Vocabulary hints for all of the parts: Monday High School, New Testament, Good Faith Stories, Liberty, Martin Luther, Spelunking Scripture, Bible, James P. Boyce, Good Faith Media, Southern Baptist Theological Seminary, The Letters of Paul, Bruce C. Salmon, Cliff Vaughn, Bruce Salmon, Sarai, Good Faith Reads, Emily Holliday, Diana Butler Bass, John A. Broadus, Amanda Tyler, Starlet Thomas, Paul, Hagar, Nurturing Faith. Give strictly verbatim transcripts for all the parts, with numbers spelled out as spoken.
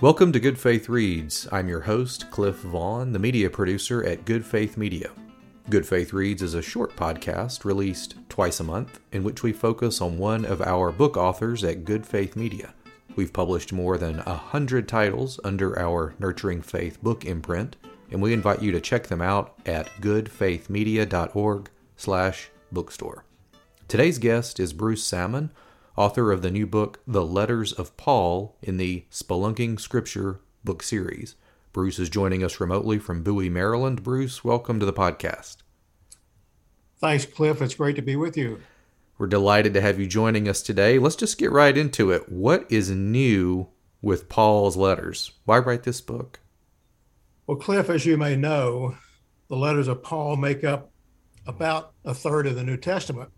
Welcome to Good Faith Reads. I'm your host, Cliff Vaughn, the media producer at Good Faith Media. Good Faith Reads is a short podcast released twice a month in which we focus on one of our book authors at Good Faith Media. We've published more than a hundred titles under our Nurturing Faith book imprint, and we invite you to check them out at Good Faith Media dot org slash bookstore. Today's guest is Bruce Salmon, author of the new book, The Letters of Paul, in the Spelunking Scripture book series. Bruce is joining us remotely from Bowie, Maryland. Bruce, welcome to the podcast. Thanks, Cliff. It's great to be with you. We're delighted to have you joining us today. Let's just get right into it. What is new with Paul's letters? Why write this book? Well, Cliff, as you may know, the letters of Paul make up about a third of the New Testament.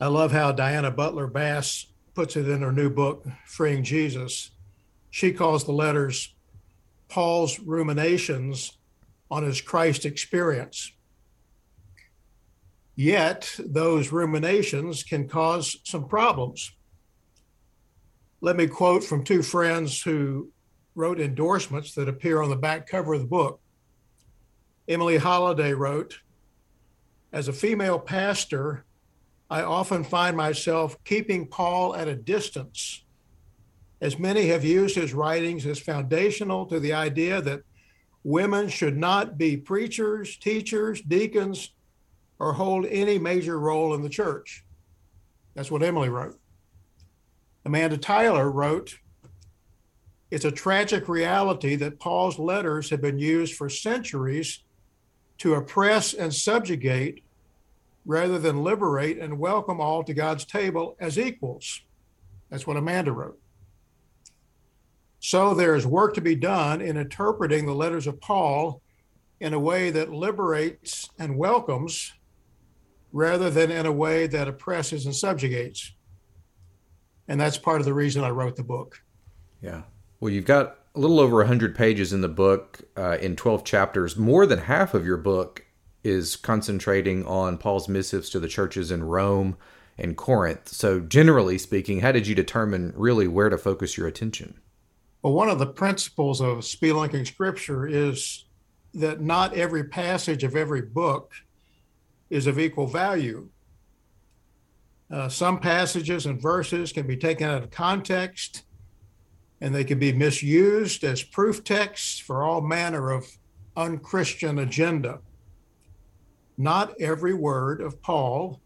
I love how Diana Butler Bass puts it in her new book, Freeing Jesus. She calls the letters Paul's ruminations on his Christ experience. Yet, those ruminations can cause some problems. Let me quote from two friends who wrote endorsements that appear on the back cover of the book. Emily Holliday wrote, "As a female pastor, I often find myself keeping Paul at a distance, as many have used his writings as foundational to the idea that women should not be preachers, teachers, deacons, or hold any major role in the church." That's what Emily wrote. Amanda Tyler wrote, "It's a tragic reality that Paul's letters have been used for centuries to oppress and subjugate rather than liberate and welcome all to God's table as equals." That's what Amanda wrote. So there is work to be done in interpreting the letters of Paul in a way that liberates and welcomes, rather than in a way that oppresses and subjugates. And that's part of the reason I wrote the book. Yeah. Well, you've got a little over one hundred pages in the book, uh, in twelve chapters. More than half of your book is concentrating on Paul's missives to the churches in Rome and Corinth. So generally speaking, how did you determine really where to focus your attention? Well, one of the principles of Spelunking Scripture is that not every passage of every book is of equal value. Uh, some passages and verses can be taken out of context, and they can be misused as proof texts for all manner of unchristian agenda. Not every word of Paul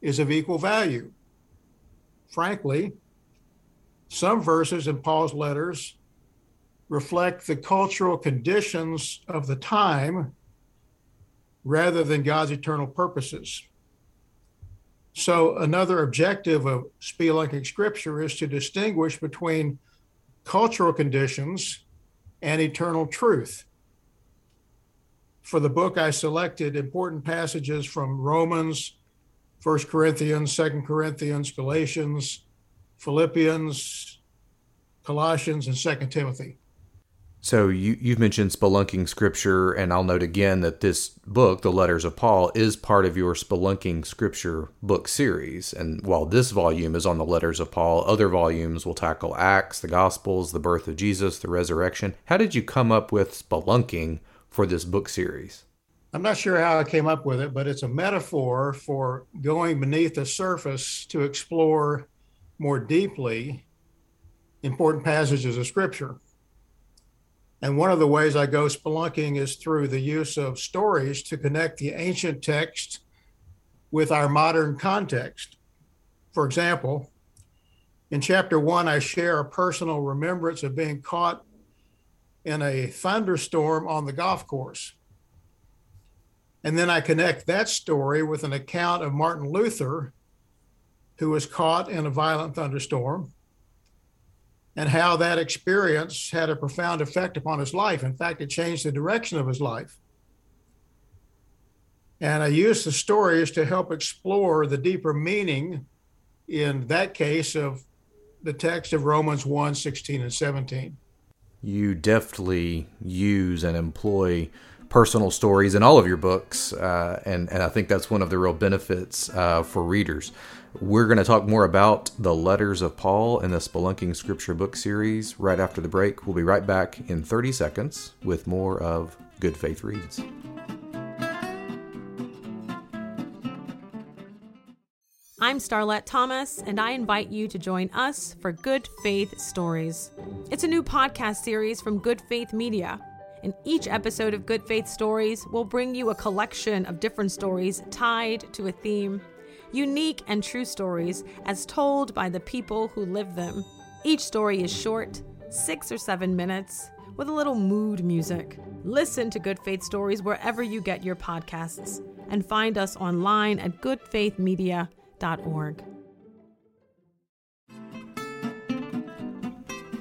is of equal value. Frankly, some verses in Paul's letters reflect the cultural conditions of the time rather than God's eternal purposes. So another objective of Spelunking Scripture is to distinguish between cultural conditions and eternal truth. For the book, I selected important passages from Romans, First Corinthians, Second Corinthians, Galatians, Philippians, Colossians, and Second Timothy. So you, you've mentioned Spelunking Scripture, and I'll note again that this book, The Letters of Paul, is part of your Spelunking Scripture book series. And while this volume is on the Letters of Paul, other volumes will tackle Acts, the Gospels, the birth of Jesus, the resurrection. How did you come up with spelunking for this book series? I'm not sure how I came up with it, but it's a metaphor for going beneath the surface to explore more deeply important passages of Scripture. And one of the ways I go spelunking is through the use of stories to connect the ancient text with our modern context. For example, in chapter one, I share a personal remembrance of being caught in a thunderstorm on the golf course. And then I connect that story with an account of Martin Luther, who was caught in a violent thunderstorm, and how that experience had a profound effect upon his life. In fact, it changed the direction of his life. And I use the stories to help explore the deeper meaning, in that case, of the text of Romans one, sixteen, and seventeen. You deftly use and employ personal stories in all of your books, uh, and, and I think that's one of the real benefits uh, for readers. We're going to talk more about the Letters of Paul and the Spelunking Scripture book series right after the break. We'll be right back in thirty seconds with more of Good Faith Reads. I'm Starlet Thomas, and I invite you to join us for Good Faith Stories. It's a new podcast series from Good Faith Media. In each episode of Good Faith Stories, we'll bring you a collection of different stories tied to a theme. Unique and true stories as told by the people who live them. Each story is short, six or seven minutes, with a little mood music. Listen to Good Faith Stories wherever you get your podcasts, and find us online at good faith media dot org.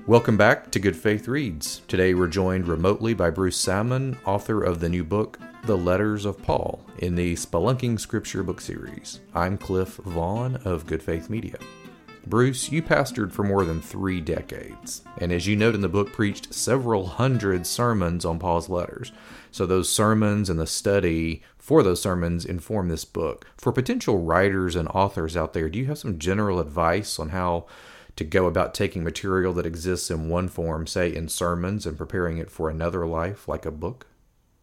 Welcome back to Good Faith Reads. Today we're joined remotely by Bruce Salmon, author of the new book, The Letters of Paul, in the Spelunking Scripture book series. I'm Cliff Vaughn of Good Faith Media. Bruce, you pastored for more than three decades, and as you note in the book, preached several hundred sermons on Paul's letters. So those sermons and the study for those sermons inform this book. For potential writers and authors out there, do you have some general advice on how to go about taking material that exists in one form, say in sermons, and preparing it for another life, like a book?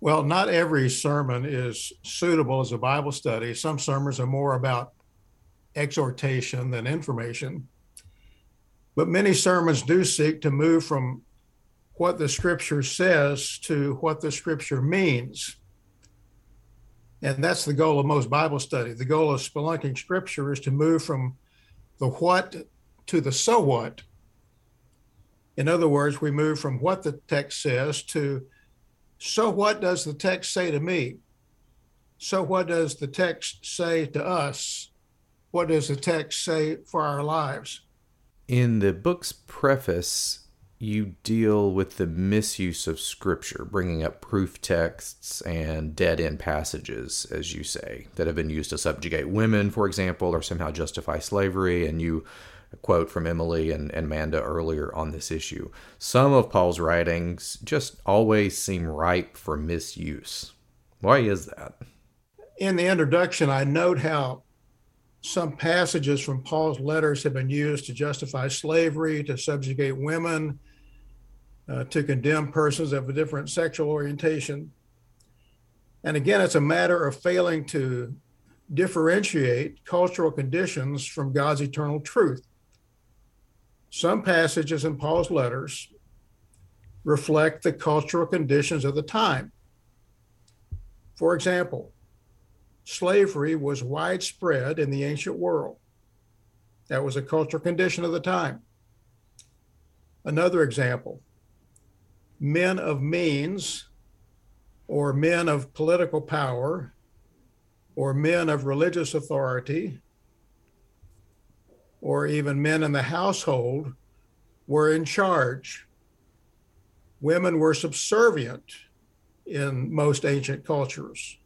Well, not every sermon is suitable as a Bible study. Some sermons are more about exhortation than information. But many sermons do seek to move from what the Scripture says to what the Scripture means. And that's the goal of most Bible study. The goal of Spelunking Scripture is to move from the what to the so what. In other words, we move from what the text says to, so what does the text say to me? So what does the text say to us? What does the text say for our lives? In the book's preface, you deal with the misuse of Scripture, bringing up proof texts and dead-end passages, as you say, that have been used to subjugate women, for example, or somehow justify slavery, and you a quote from Emily and, and Amanda earlier on this issue. Some of Paul's writings just always seem ripe for misuse. Why is that? In the introduction, I note how some passages from Paul's letters have been used to justify slavery, to subjugate women, uh, to condemn persons of a different sexual orientation. And again, it's a matter of failing to differentiate cultural conditions from God's eternal truth. Some passages in Paul's letters reflect the cultural conditions of the time. For example, slavery was widespread in the ancient world. That was a cultural condition of the time. Another example, men of means or men of political power or men of religious authority or even men in the household were in charge. Women were subservient in most ancient cultures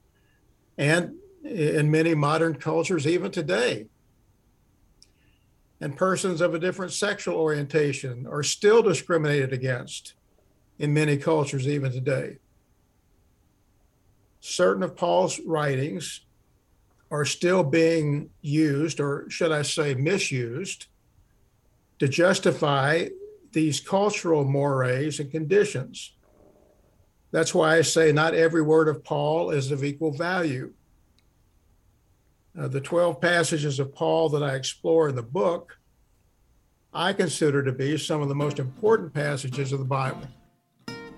and in many modern cultures even today. And persons of a different sexual orientation are still discriminated against in many cultures even today. Certain of Paul's writings are still being used, or should I say misused, to justify these cultural mores and conditions. That's why I say not every word of Paul is of equal value. Uh, the twelve passages of Paul that I explore in the book, I consider to be some of the most important passages of the Bible.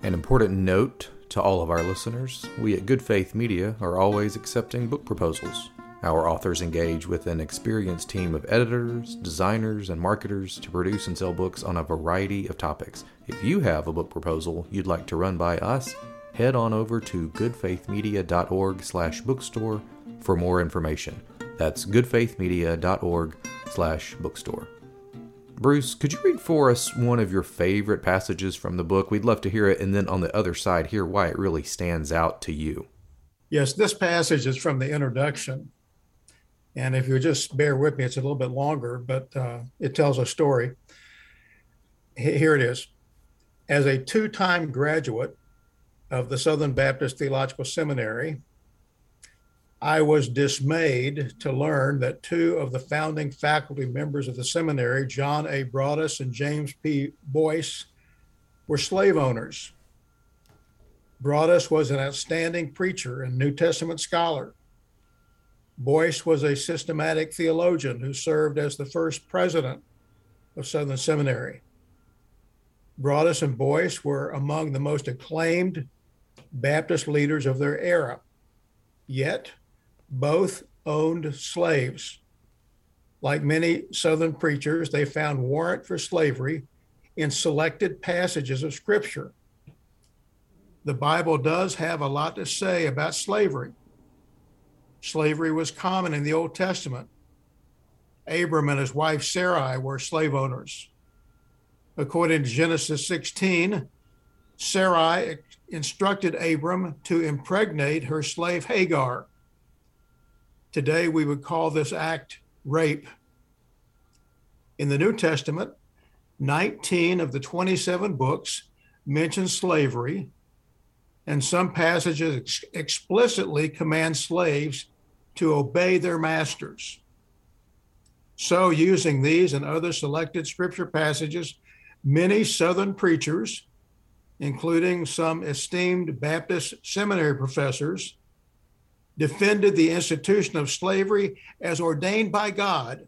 An important note to all of our listeners, we at Good Faith Media are always accepting book proposals. Our authors engage with an experienced team of editors, designers, and marketers to produce and sell books on a variety of topics. If you have a book proposal you'd like to run by us, head on over to good faith media dot org slash bookstore for more information. That's good faith media dot org slash bookstore. Bruce, could you read for us one of your favorite passages from the book? We'd love to hear it, and then on the other side, hear why it really stands out to you. Yes, this passage is from the introduction. And if you just bear with me, it's a little bit longer, but uh, it tells a story. Here it is. As a two-time graduate of the Southern Baptist Theological Seminary, I was dismayed to learn that two of the founding faculty members of the seminary, John A. Broadus and James P. Boyce, were slave owners. Broadus was an outstanding preacher and New Testament scholar. Boyce was a systematic theologian who served as the first president of Southern Seminary. Broadus and Boyce were among the most acclaimed Baptist leaders of their era, yet both owned slaves. Like many Southern preachers, they found warrant for slavery in selected passages of Scripture. The Bible does have a lot to say about slavery. Slavery was common in the Old Testament. Abram and his wife Sarai were slave owners. According to Genesis sixteen, Sarai instructed Abram to impregnate her slave Hagar. Today we would call this act rape. In the New Testament, nineteen of the twenty-seven books mention slavery, and some passages ex- explicitly command slaves to obey their masters. So, using these and other selected Scripture passages, many Southern preachers, including some esteemed Baptist seminary professors, defended the institution of slavery as ordained by God.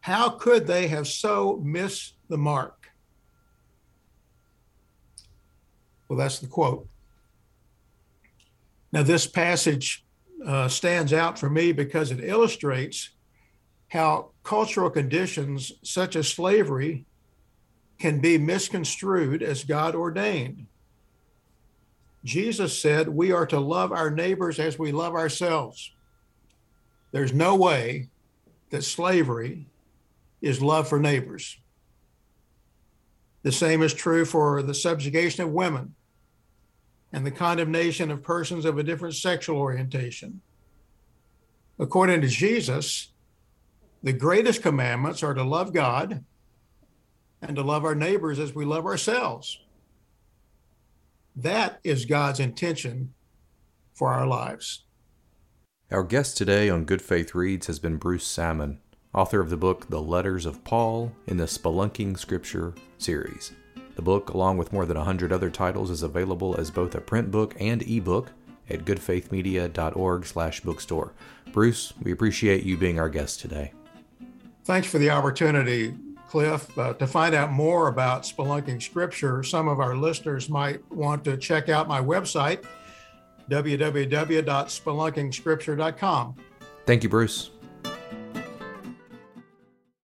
How could they have so missed the mark? Well, that's the quote. Now, this passage uh, stands out for me because it illustrates how cultural conditions such as slavery can be misconstrued as God ordained. Jesus said we are to love our neighbors as we love ourselves. There's no way that slavery is love for neighbors. The same is true for the subjugation of women and the condemnation of persons of a different sexual orientation. According to Jesus, the greatest commandments are to love God and to love our neighbors as we love ourselves. That is God's intention for our lives. Our guest today on Good Faith Reads has been Bruce Salmon, author of the book The Letters of Paul in the Spelunking Scripture series. The book, along with more than one hundred other titles, is available as both a print book and ebook at good faith media dot org slash bookstore. Bruce, we appreciate you being our guest today. Thanks for the opportunity, Cliff. Uh, to find out more about Spelunking Scripture, some of our listeners might want to check out my website, w w w dot spelunking scripture dot com. Thank you, Bruce.